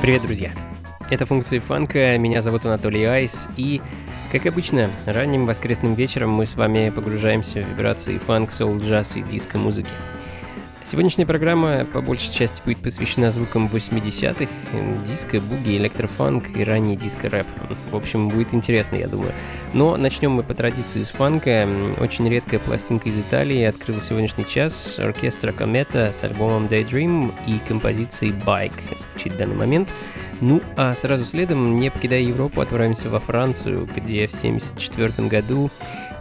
Привет, друзья! Это «Функции фанка», меня зовут Анатолий Айс, и, как обычно, ранним воскресным вечером мы с вами погружаемся в вибрации фанк, соул, джаз и диско-музыки. Сегодняшняя программа по большей части будет посвящена звукам 80-х, диско, буги, электрофанк и ранний диско-рэп. В общем, будет интересно, я думаю. Но начнем мы по традиции с фанка. Очень редкая пластинка из Италии открыла сегодняшний час. Оркестра Комета с альбомом Daydream и композицией Bike звучит в данный момент. Ну, а сразу следом, не покидая Европу, отправимся во Францию, где в 1974 году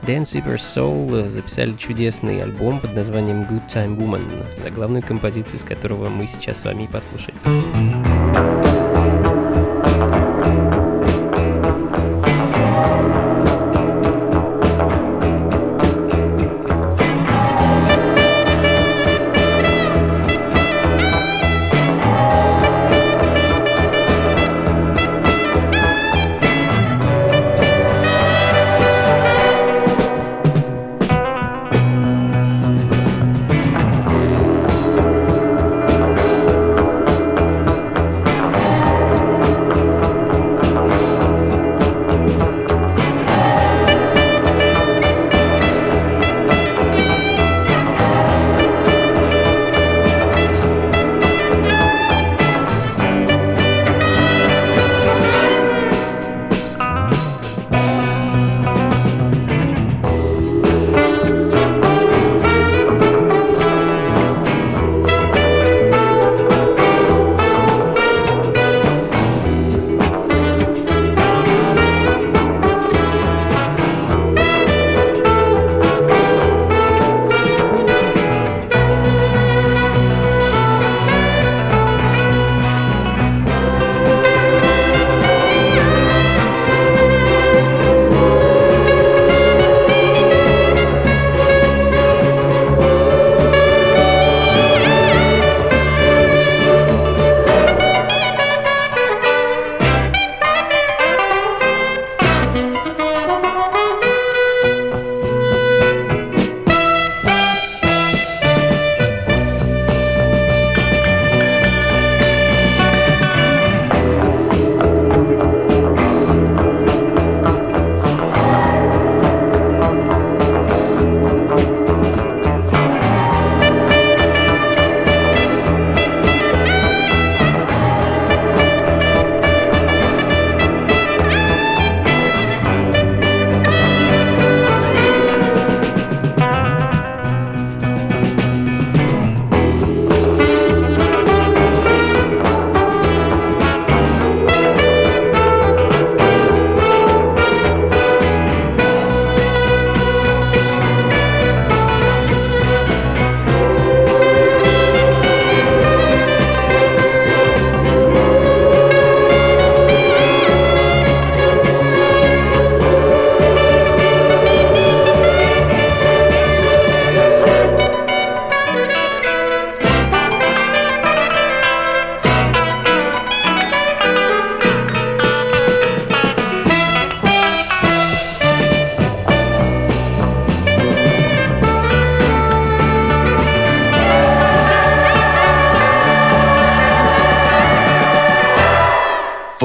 Дэн Сипер Сол записали чудесный альбом под названием Good Time Woman, заглавную композицию, с которого мы сейчас с вами и послушаем.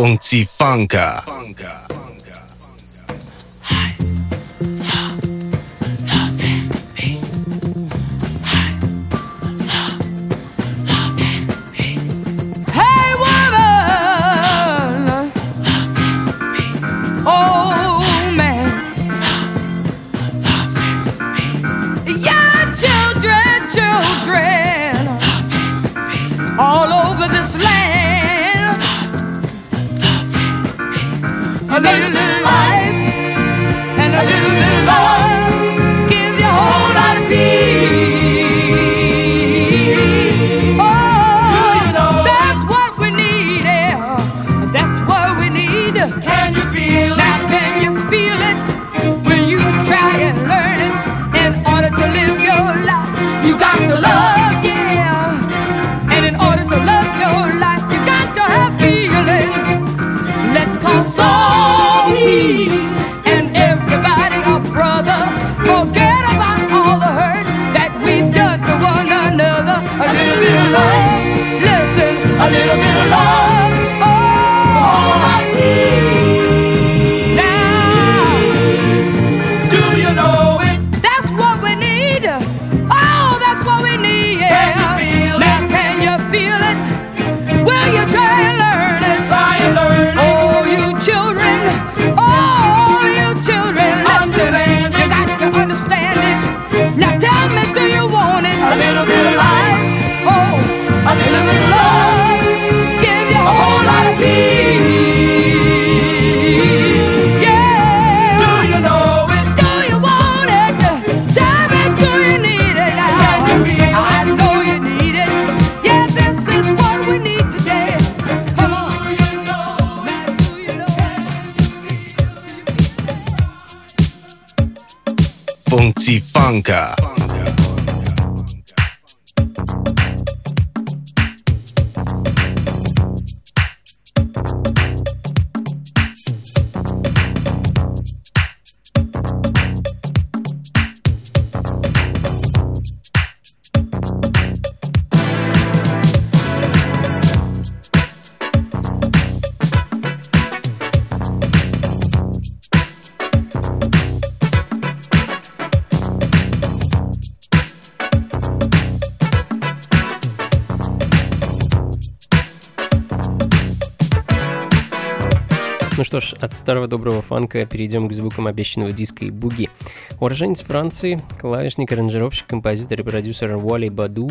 Funky Funka. Funka. Ну что ж, от старого доброго фанка перейдем к звукам обещанного диска и буги. Уроженец Франции, клавишник, аранжировщик, композитор и продюсер Уолли Бадару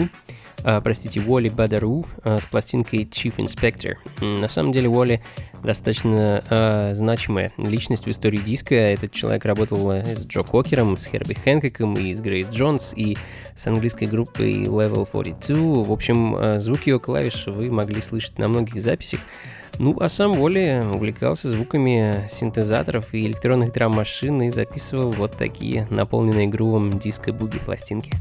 с пластинкой Chief Inspector. На самом деле Уолли достаточно значимая личность в истории диска. Этот человек работал с Джо Кокером, с Херби Хэнкоком, и с Грейс Джонс, и с английской группой Level 42. В общем, звук ее клавиш вы могли слышать на многих записях. Ну, а сам Уолли увлекался звуками синтезаторов и электронных драм-машин и записывал вот такие наполненные грувом диско-буги пластинки.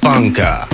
Funka.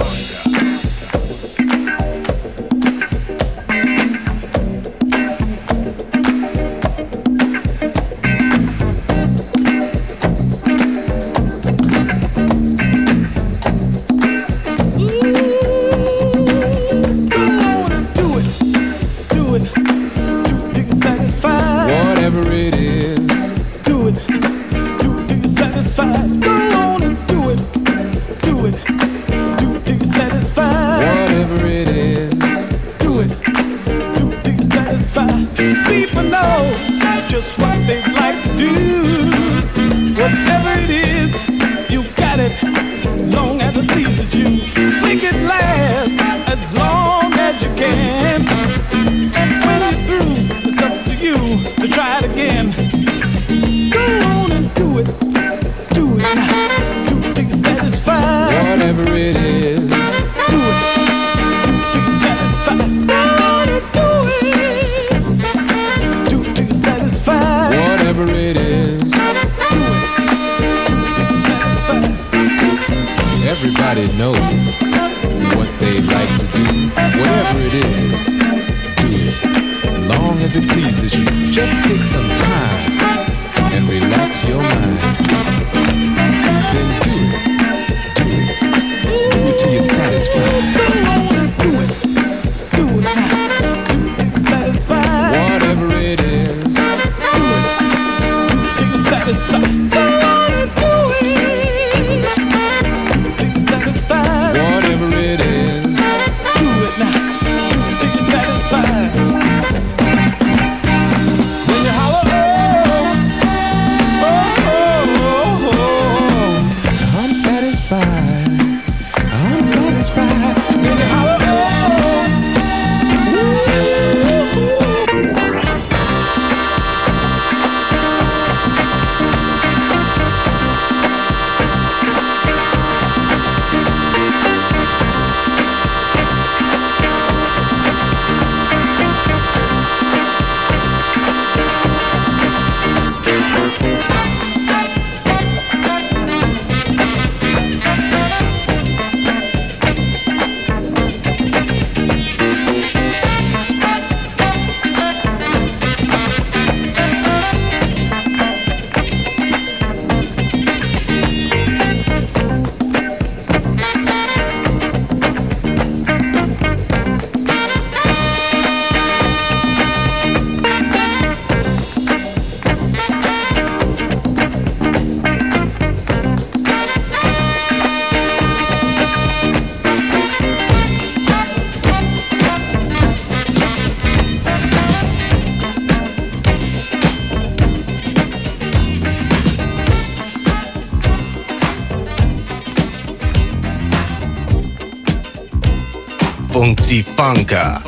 Funky Funka.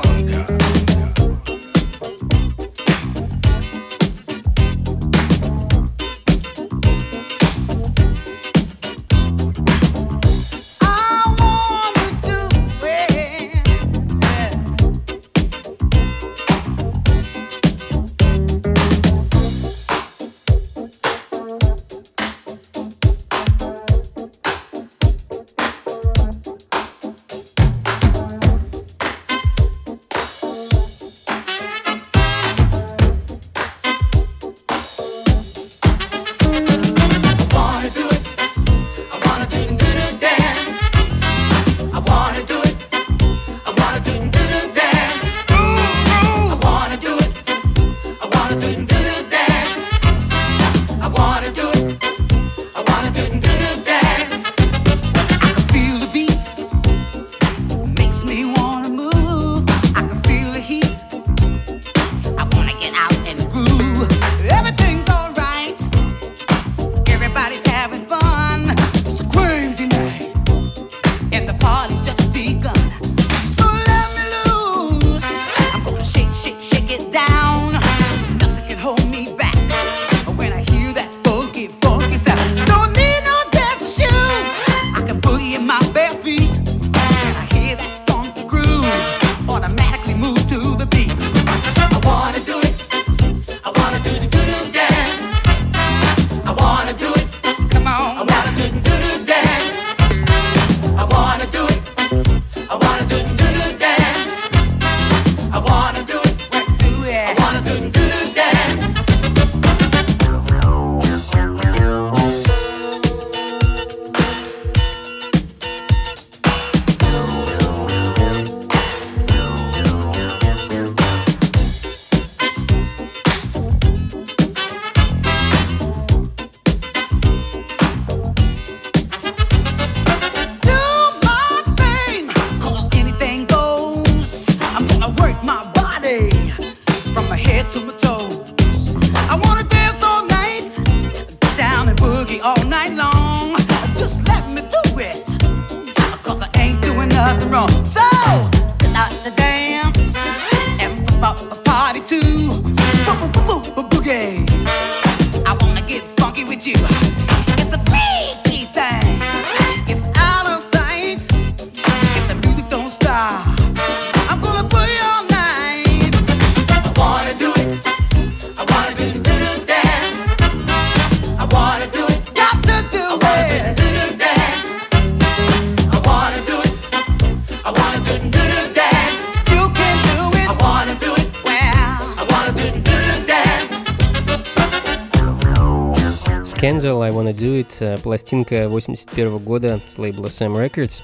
Scandal, I Wanna Do It, пластинка 81 года с лейбла Sam Records,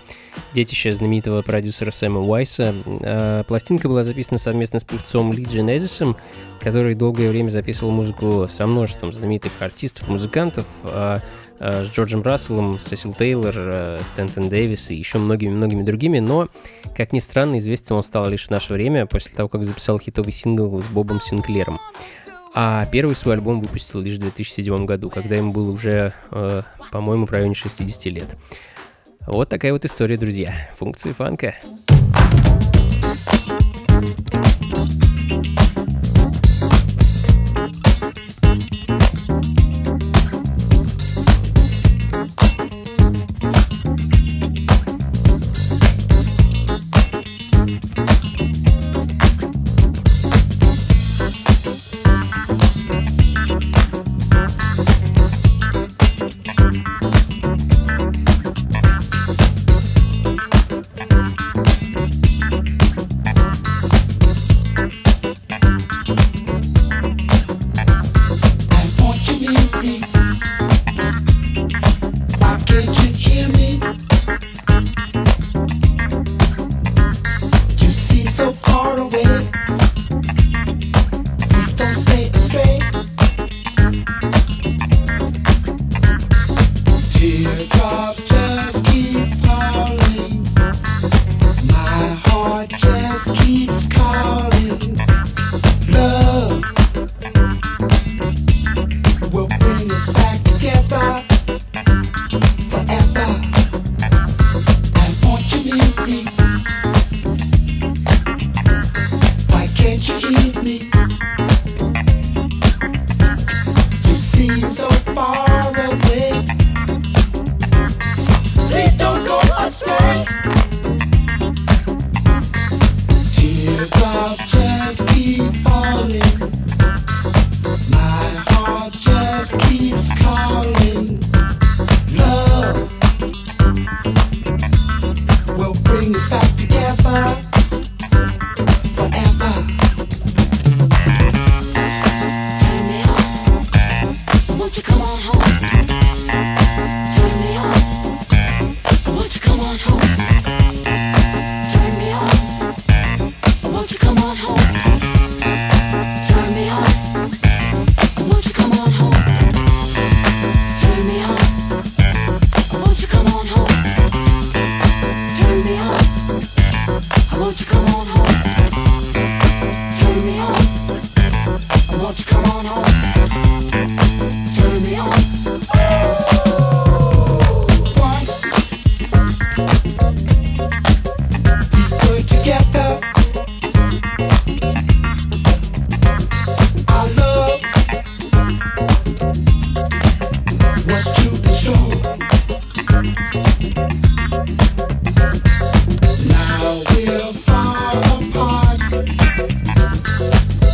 детище знаменитого продюсера Сэма Уайса. Пластинка была записана совместно с певцом Ли Дженезисом, который долгое время записывал музыку со множеством знаменитых артистов, музыкантов, с Джорджем Расселом, Сесил Тейлор, Стэнтон Дэвис и еще многими-многими другими, но, как ни странно, известен он стал лишь в наше время, после того, как записал хитовый сингл с Бобом Синклером. А первый свой альбом выпустил лишь в 2007 году, когда ему было уже, по-моему, в районе 60 лет. Вот такая вот история, друзья. Функции фанка.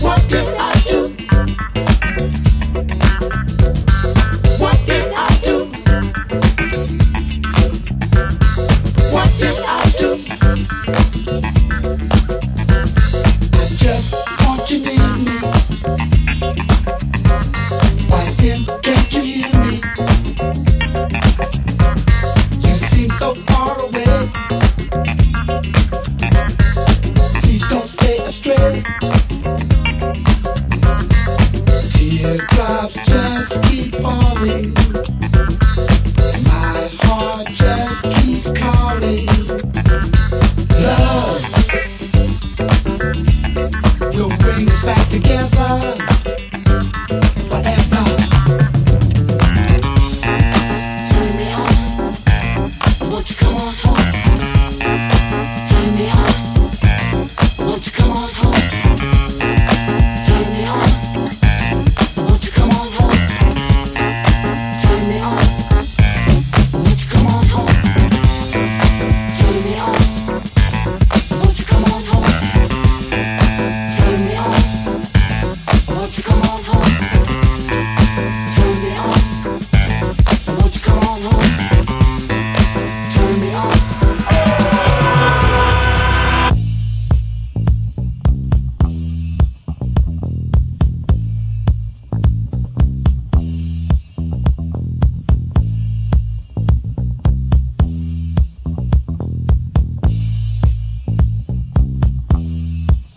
What did I do?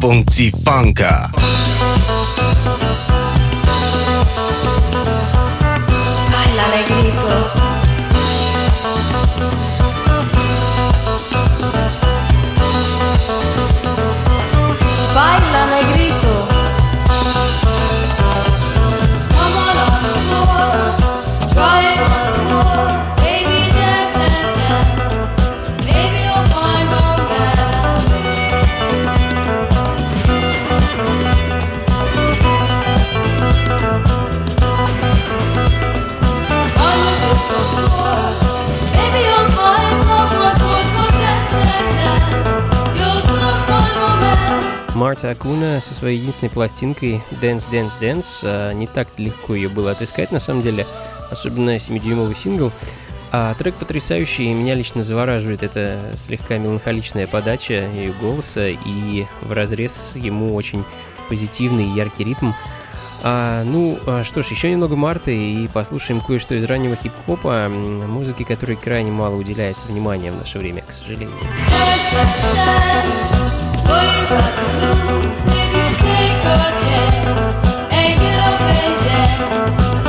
Funky-фанка. Марта Акуна со своей единственной пластинкой Dance Dance Dance. Не так легко ее было отыскать, на самом деле, особенно 7-дюймовый сингл. А трек потрясающий, меня лично завораживает эта слегка меланхоличная подача ее голоса и вразрез ему очень позитивный и яркий ритм. Что ж, еще немного Марты и послушаем кое-что из раннего хип-хопа, музыки, которой крайне мало уделяется внимания в наше время, к сожалению. What you got to lose if you take a chance and get up and dance?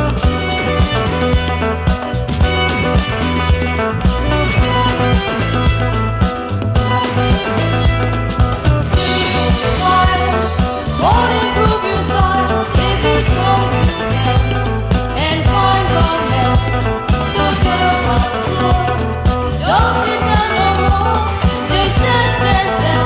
Why won't improve your style if you slow and find romance? So get up on the floor, don't sit down no more. Just dance, dance, dance.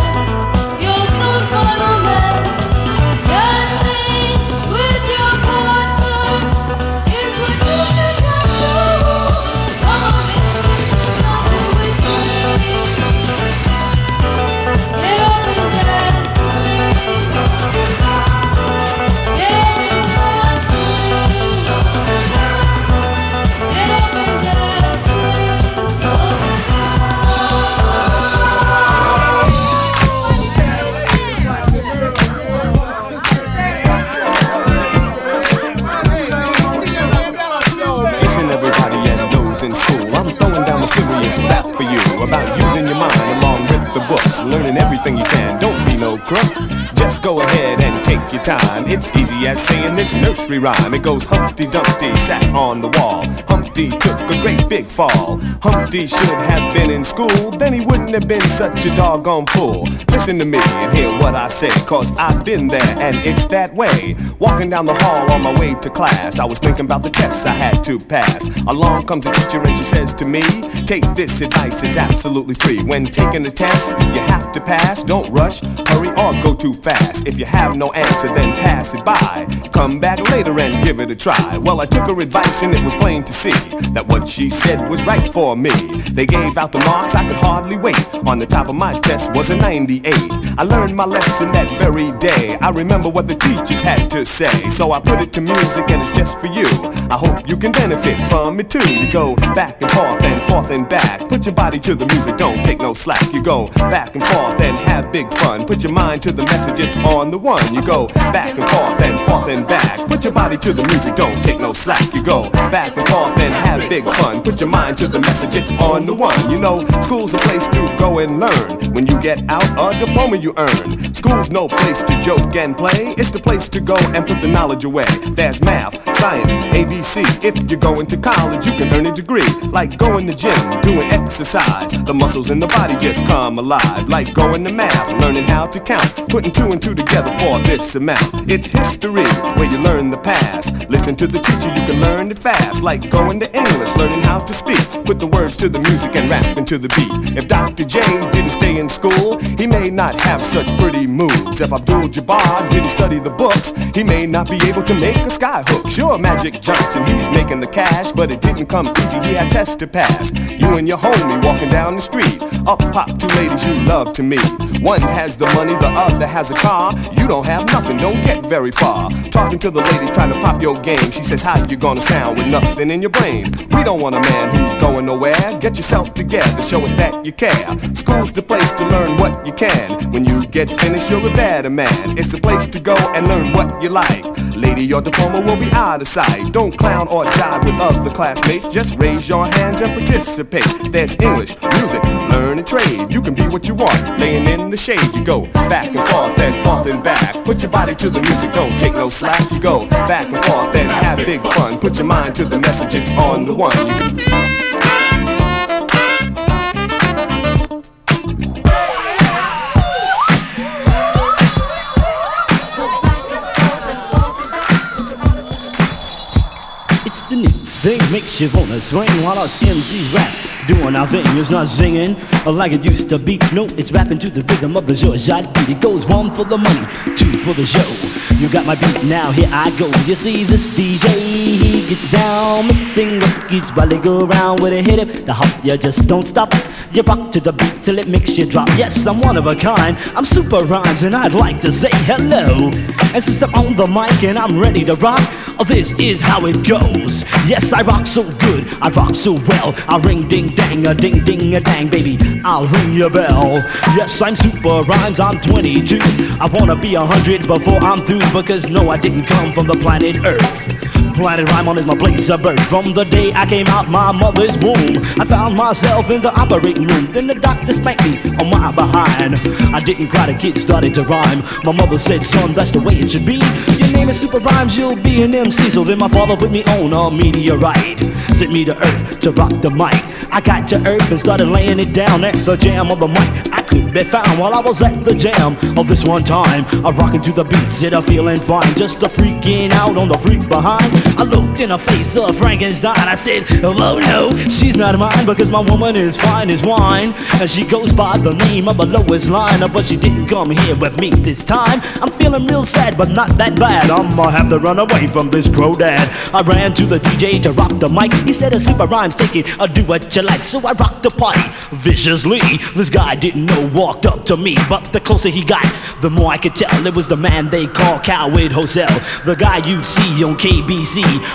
About using your mind along with the books, learning everything you can, don't be no crook. Just go ahead and take your time. It's easy as saying this nursery rhyme. It goes Humpty Dumpty sat on the wall, Humpty took a great big fall. Humpty should have been in school, then he wouldn't have been such a doggone fool. Listen to me and hear what I say, cause I've been there and it's that way. Walking down the hall on my way to class, I was thinking about the tests I had to pass. Along comes a teacher and she says to me, take this advice, it's absolutely free. When taking a test, you have to pass. Don't rush, hurry, or go too fast. If you have no answer, then pass it by. Come back later and give it a try. Well, I took her advice and it was plain to see that what she said was right for me. They gave out the marks, I could hardly wait. On the top of my test was a 98. I learned my lesson that very day. I remember what the teachers had to say. So I put it to music and it's just for you. I hope you can benefit from it too. You go back and forth and forth and back. Put your body to the music, don't take no slack. You go back and forth and have big fun. Put your mind to the message, it's on the one. You go back and forth and forth and back. Put your body to the music, don't take no slack. You go back and forth and have big fun. Put your mind to the message, it's on the one. You know, school's a place to go and learn. When you get out, a diploma you earn. School's no place to joke and play. It's the place to go and put the knowledge away. There's math, science, ABC. If you're going to college, you can earn a degree. Like going to gym, doing exercise. The muscles in the body just come alive. Like going to math, learning how to count. Putting 2 and 2 together for this amount. It's history, where you learn the past. Listen to the teacher, you can learn it fast. Like going to English, learning how to speak. Put the words to the music and rap into the beat. If Dr. J didn't stay in school, he may not have such pretty moves. If Abdul Jabbar didn't study the books, he may not be able to make a skyhook. Sure, Magic Johnson, he's making the cash, but it didn't come easy, he had tests to pass. You and your homie walking down the street, up pop 2 ladies you love to meet. One has the money, the other has a car. You don't have nothing, don't get very far. Talking to the ladies trying to pop your game. She says, how you gonna sound with nothing in your brain? We don't want a man who's going nowhere. Get yourself together, show us that you care. School's the place to learn what you can. When you get finished, you're a better man. It's the place to go and learn what you like. lady, your diploma will be out of sight. Don't clown or jive with other classmates. Just raise your hands and participate. There's English, music, learn and trade. You can be what you want, laying in the shade. You go back and forth and forth and back. Put your body to the music, don't take no slack. You go back and forth and have big fun. Put your mind to the messages on the one. It's the new thing, makes you wanna swing while us MCs rap. Doing our thing, it's not singing like it used to be. No, it's rapping to the rhythm of the Georgia beat. It goes one for the money, two for the show. You got my beat, now here I go. You see this DJ, he gets down, mixing with beats while they go around with a hit hip. The hop, you just don't stop. You rock to the beat till it makes you drop. Yes, I'm one of a kind, I'm super rhymes, and I'd like to say hello. And since I'm on the mic and I'm ready to rock, oh, this is how it goes. Yes, I rock so good, I rock so well. I ring ding dang a ding ding a dang, baby, I'll ring your bell. Yes, I'm super rhymes, I'm 22. I wanna be 100 before I'm through. Because no, I didn't come from the planet Earth. Planet Rhyme-On is my place of birth. From the day I came out my mother's womb, I found myself in the operating room. Then the doctor spanked me on my behind. I didn't cry, the kid started to rhyme. My mother said, son, that's the way it should be. Your name is Super Rhymes, you'll be an MC. So then my father put me on a meteorite, sent me to Earth to rock the mic. I got to Earth and started laying it down at the jam of the mic. I could be found while I was at the jam of this one time. I'm rocking to the beats and I'm feeling fine. Just a freaking out on the freaks behind. I looked in the face of Frankenstein. I said, hello, no, she's not mine. Because my woman is fine as wine, and she goes by the name of a Lois Lane. But she didn't come here with me this time. I'm feeling real sad, but not that bad. I'ma have to run away from this crawdad. I ran to the DJ to rock the mic. He said, a super rhyme's taking, I'll do what you like. So I rocked the party viciously. This guy didn't know, walked up to me. But the closer he got, the more I could tell. It was the man they call Howard Cosell, the guy you'd see on KBC.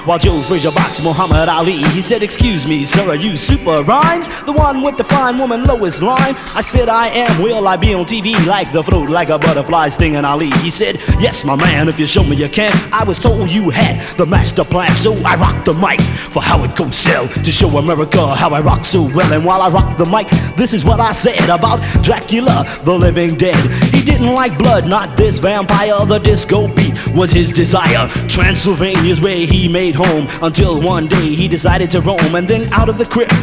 While Joe Frazier boxed Muhammad Ali. He said, excuse me, sir, are you Super Rhymes? The one with the fine woman Lois Lane? I said, I am. Will I be on TV like the throat, like a butterfly stinging Ali? He said, yes, my man, if you show me you can. I was told you had the master plan. So I rocked the mic for Howard Cosell to show America how I rock so well. And while I rocked the mic, this is what I said about Dracula, the living dead. He didn't like blood, not this vampire. The disco beat was his desire. Transylvania's where he made home, until one day he decided to roam. And then out of the crypt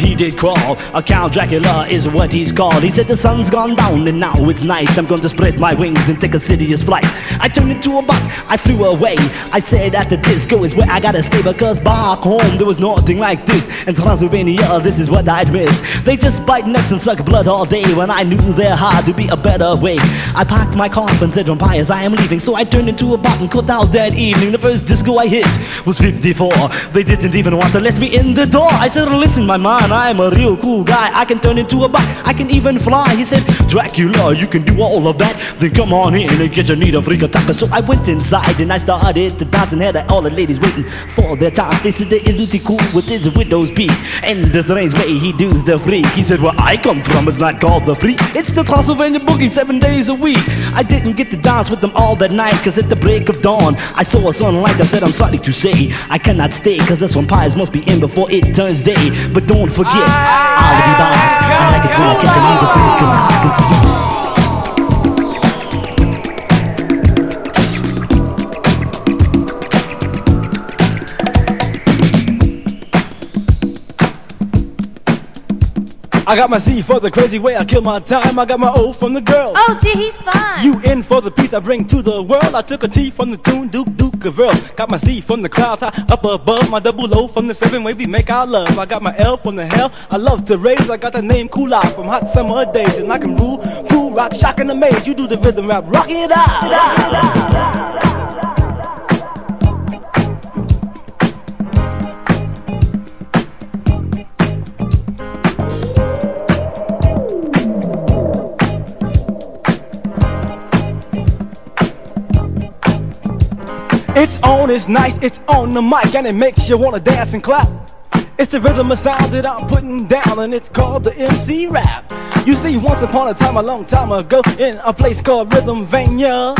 he did crawl. Count Dracula is what he's called. He said, the sun's gone down and now it's night. I'm going to spread my wings and take a serious flight. I turned into a box, I flew away. I said, at the disco is where I gotta stay. Because back home there was nothing like this. In Transylvania, this is what I'd miss. They just bite necks and suck blood all day, when I knew there had to be a better way. I packed my coffin and said, vampires, I am leaving. So I turned into a bot and cut out that evening. The first disco I hit was 54. They didn't even want to let me in the door. I said, listen, my man, I'm a real cool guy. I can turn into a bat, I can even fly. He said, Dracula, you can do all of that. Then come on in and get your need of Rikataka. So I went inside and I started to dance and had all the ladies waiting for their time. They said, isn't he cool with his widow's peak? And the strange way he does the freak. He said, where I come from is not called the freak. It's the Transylvania boogie 7 days a week. I didn't get to dance with them all that night. Cause at the break of dawn, I saw a sunlight. I said, I'm sorry to say I cannot stay, cause the vampires must be in before it turns day. But don't forget, I'll be back. I like it when I get to know the freak and I can see. I got my Z for the crazy way I kill my time. I got my O from the girl. Oh gee, he's fine. You in for the peace I bring to the world. I took a T from the tune, Duke of Earl. Got my C from the clouds, high up above. My double O from the 7 way we make our love. I got my L from the hell I love to raise. I got the name Kula from hot summer days. And I can rule, cool, rock, shock and amaze. You do the rhythm rap, rock it out. It's on, it's nice, it's on the mic, and it makes you wanna dance and clap. It's the rhythm of sound that I'm putting down, and it's called the MC rap. You see, once upon a time, a long time ago, in a place called Rhythmvania,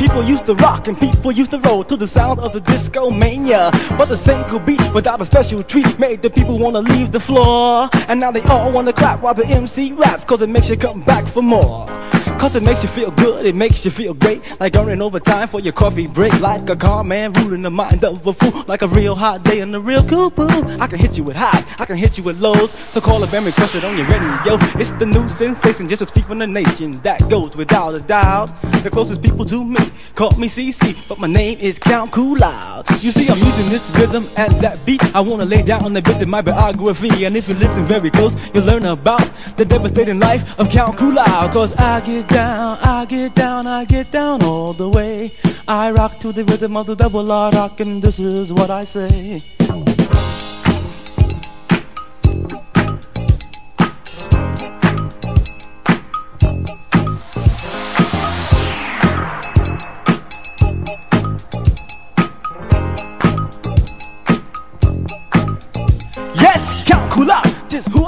People used to rock and people used to roll to the sound of the disco mania. But the same could be without a special treat, made the people wanna leave the floor. And now they all wanna clap while the MC raps, cause it makes you come back for more. Cause it makes you feel good, it makes you feel great, like earning overtime for your coffee break. Like a calm man ruling the mind of a fool, like a real hot day in the real cool boo. I can hit you with highs, I can hit you with lows, so call up and request it on your radio. It's the new sensation, just a speak from the nation, that goes without a doubt. The closest people to me call me CC, but my name is Count Cool Out. You see I'm using this rhythm and that beat, I wanna lay down a bit in my biography. And if you listen very close, you'll learn about the devastating life of Count Cool Out. Cause I get down, I get down, I get down all the way. I rock to the rhythm of the double R rock, and this is what I say.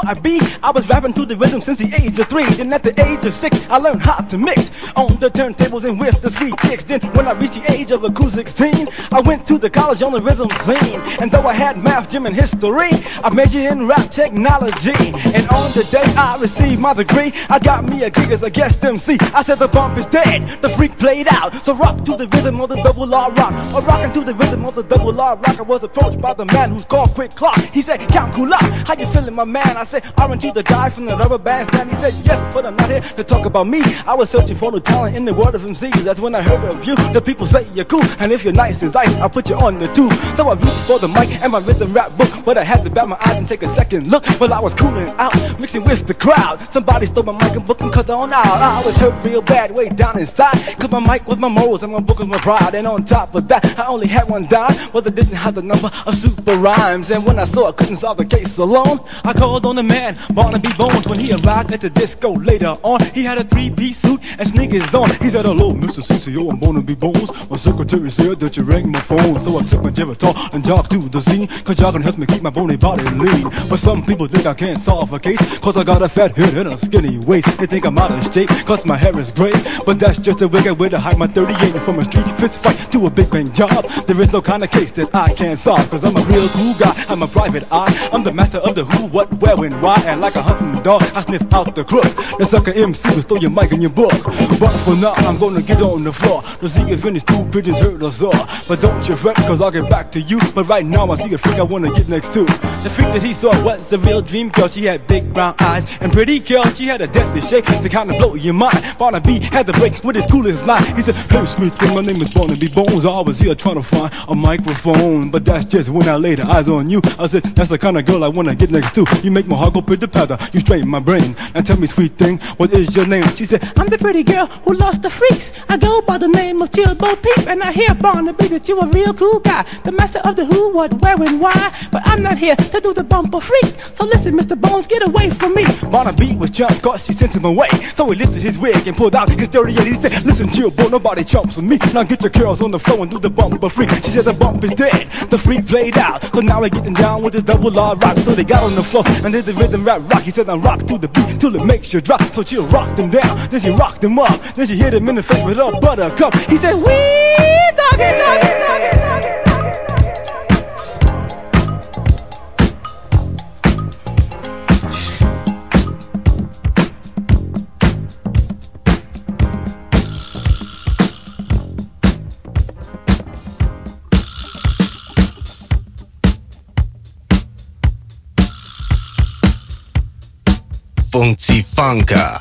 I be, I was rapping to the rhythm since the age of 3, and at the age of 6 I learned how to mix on the turntables and with the sweet chicks. Then when I reached the age of a cool 16, I went to the college on the rhythm scene. And though I had math, gym, and history, I majored in rap technology. And on the day I received my degree, I got me a gig as a guest MC. I said the bump is dead, the freak played out, so rock to the rhythm of the double R rock. Or rockin' to the rhythm of the double R rock. I was approached by the man who's called Quick Clock. He said, Count Cool Out, how you feelin', my man? I said, aren't you the guy from the rubber band stand? He said, yes, but I'm not here to talk about me. I was searching for new talent in the world of MCs. That's when I heard of you. The people say you're cool, and if you're nice as ice, I'll put you on the tube. So I reached for the mic and my rhythm rap book, but I had to bat my eyes and take a second look. Well, I was cooling out, mixing with the crowd. Somebody stole my mic and book and cut on out. I was hurt real bad way down inside, cause my mic was my morals and my book was my pride. And on top of that, I only had one dime, but I didn't have the number of super rhymes. And when I saw I couldn't solve the case alone, I called on the man Barnaby Bones. When he arrived at the disco later on, he had a three-piece suit and sneakers on. He said, hello, Mr. CCO, I'm Barnaby Bones. My secretary said that you rang my phone, so I took my Geritol and jogged to the scene, cause jogging helps me keep my bony body lean. But some people think I can't solve a case, cause I got a fat head and a skinny waist. They think I'm out of shape, cause my hair is gray, but that's just a wicked way to hide my 38 from a street fist fight to a big bang job. There is no kind of case that I can't solve, cause I'm a real cool guy, I'm a private eye. I'm the master of the who, what, where, when, why, and like a hunting dog, I sniff out the crook. That's like an MC who stole your mic and your book. But for now, I'm gonna get on the floor to see if any stool pigeons hurt us all. But don't you fret, cause I'll get back to you. But right now, I see a freak I wanna get next to. The freak that he saw was a real dream girl. She had big brown eyes and pretty curls. She had a deadly shake, the kind of blow your mind. Barnaby had the break with his coolest line. He said, hey, sweet thing, my name is Barnaby Bones. I was here trying to find a microphone, but that's just when I laid eyes on you. I said, that's the kind of girl I wanna get next to. You make my heart go pitter patter, you strain my brain. And tell me, sweet thing, what is your name? She said, I'm the pretty girl who lost the freaks. I go by the name of Jill Bo Peep. And I hear, Barnaby, that you a real cool guy, the master of the who, what, where, and why. But I'm not here to do the bumper freak, so listen, Mr. Bones, get away from me. Barnaby was jumped, cause she sent him away, so he lifted his wig and pulled out his 38. He said, listen, Jill Bo, nobody chumps with me. Now get your curls on the floor and do the bumper freak. She said, the bump is dead, the freak played out, so now we're getting down with the double R rock. So they got on the floor and did the rhythm rap rock. He said, I rock to the beat till it makes you drop. So she rocked them down, then she rocked them up, then she hit him in the face with her buttercup. He said, wee doggy doggy doggy doggy. Funky Funka.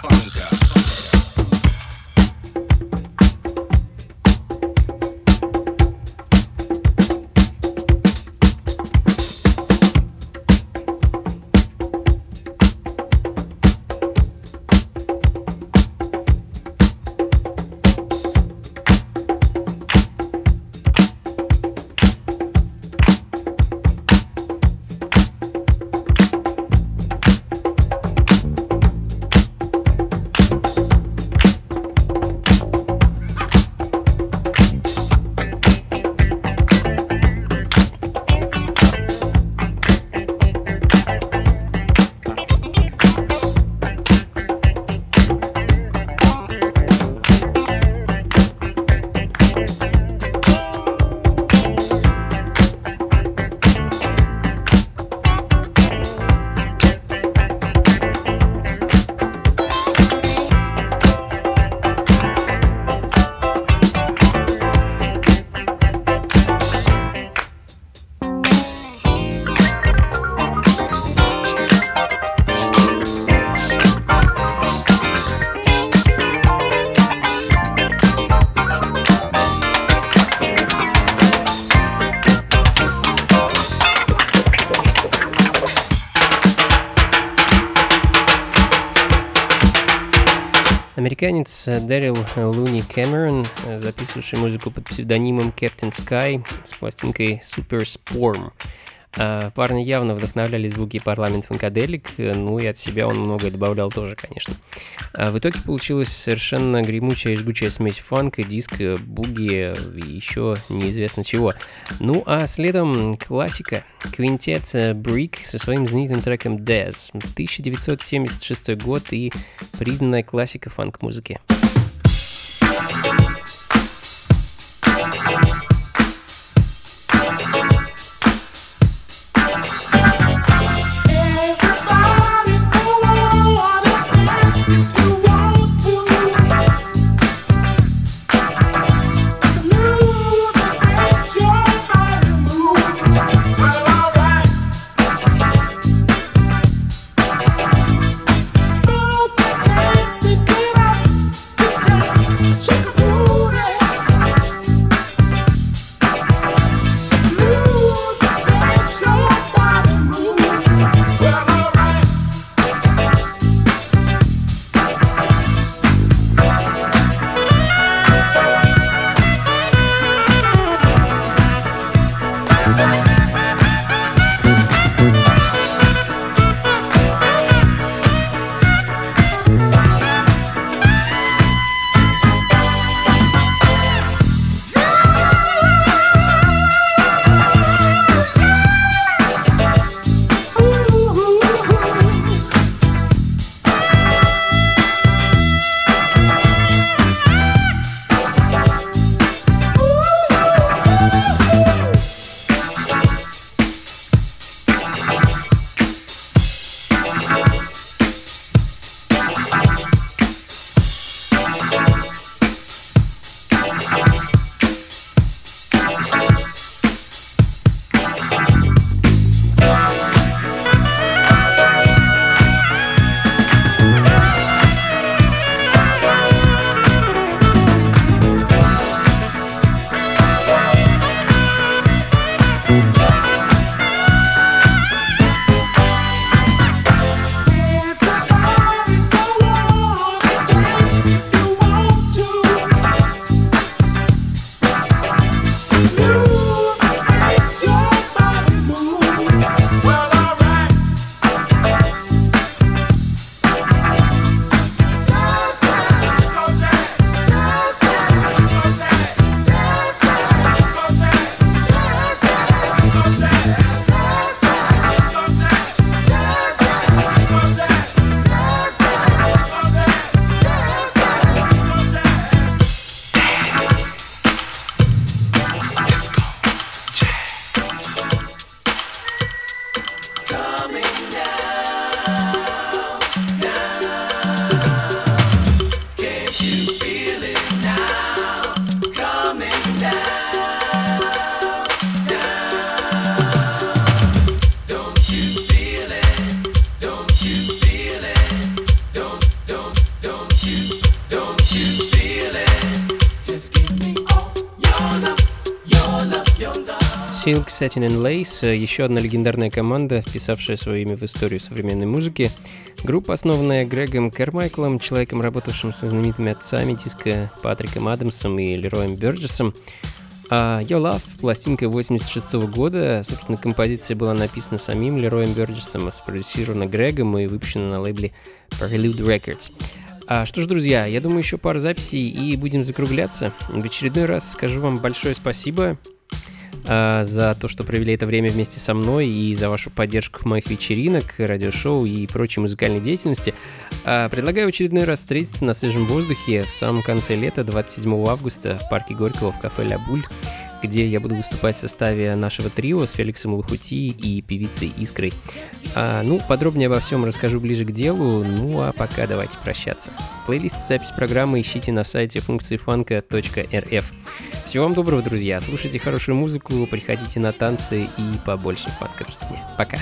Американец Дэрил Луни Кэмерон, записывавший музыку под псевдонимом Captain Sky с пластинкой Super Sporm. Парни явно вдохновляли звуки Parliament Funkadelic, ну и от себя он многое добавлял тоже, конечно. В итоге получилась совершенно гремучая и жгучая смесь фанка, диска, буги и еще неизвестно чего. Ну а следом классика. Квинтет Брик со своим знаменитым треком Death. 1976 год и признанная классика фанк-музыки. Silk, Satin and Lace — еще одна легендарная команда, вписавшая свое имя в историю современной музыки. Группа, основанная Грегом Кармайклом, человеком, работавшим со знаменитыми отцами диска Патриком Адамсом и Лероем Бёрджесом. А Your Love, пластинка 1986 года, собственно, композиция была написана самим Лероем Бёрджесом, а спродюсирована Грегом и выпущена на лейбле Prelude Records. А что ж, друзья, я думаю, еще пару записей и будем закругляться. В очередной раз скажу вам большое спасибо за то, что провели это время вместе со мной, и за вашу поддержку моих вечеринок, радиошоу и прочей музыкальной деятельности. Предлагаю в очередной раз встретиться на свежем воздухе в самом конце лета, 27 августа, в парке Горького в кафе «Ля Буль», где я буду выступать в составе нашего трио с Феликсом Лохути и певицей Искрой. Ну, подробнее обо всем расскажу ближе к делу, ну а пока давайте прощаться. Плейлист и запись программы ищите на сайте функциифанка.рф. Всего вам доброго, друзья, слушайте хорошую музыку, приходите на танцы и побольше фанка в жизни. Пока!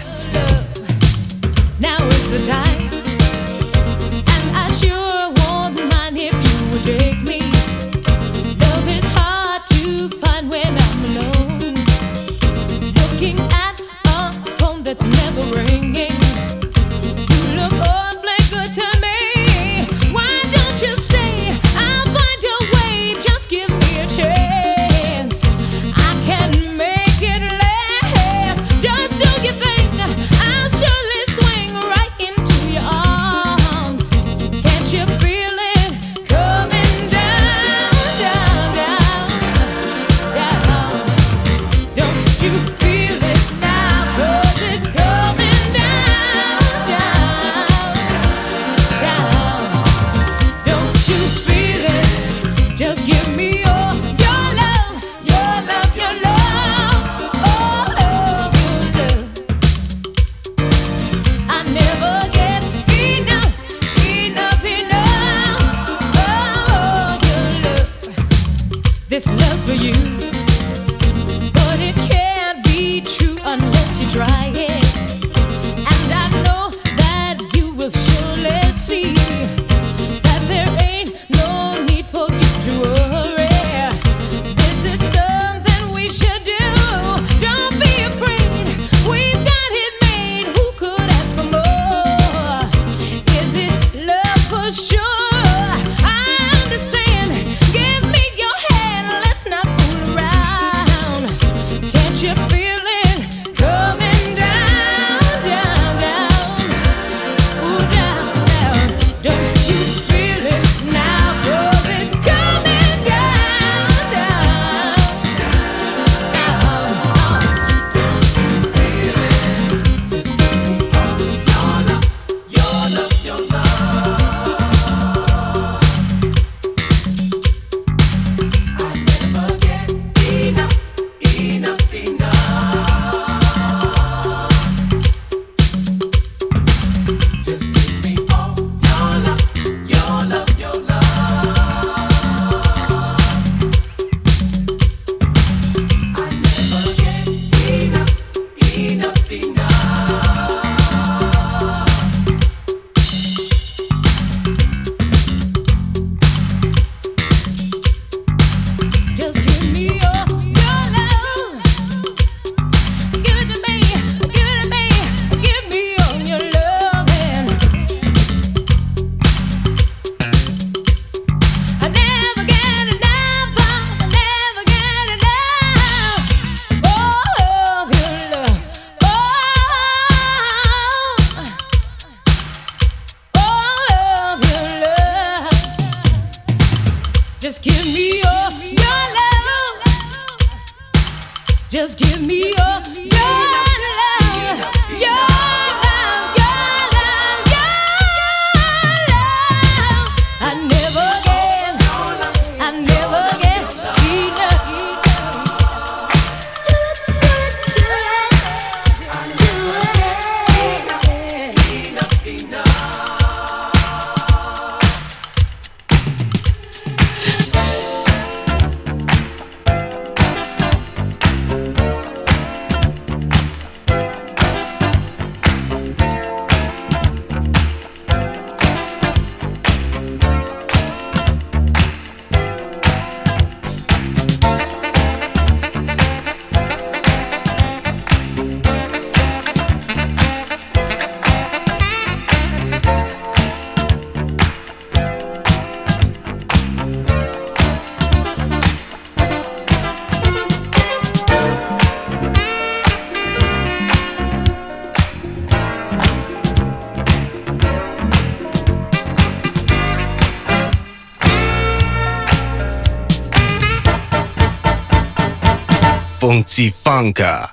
Ringing. You look awfully good to me. Why don't you stay? Функций фанка.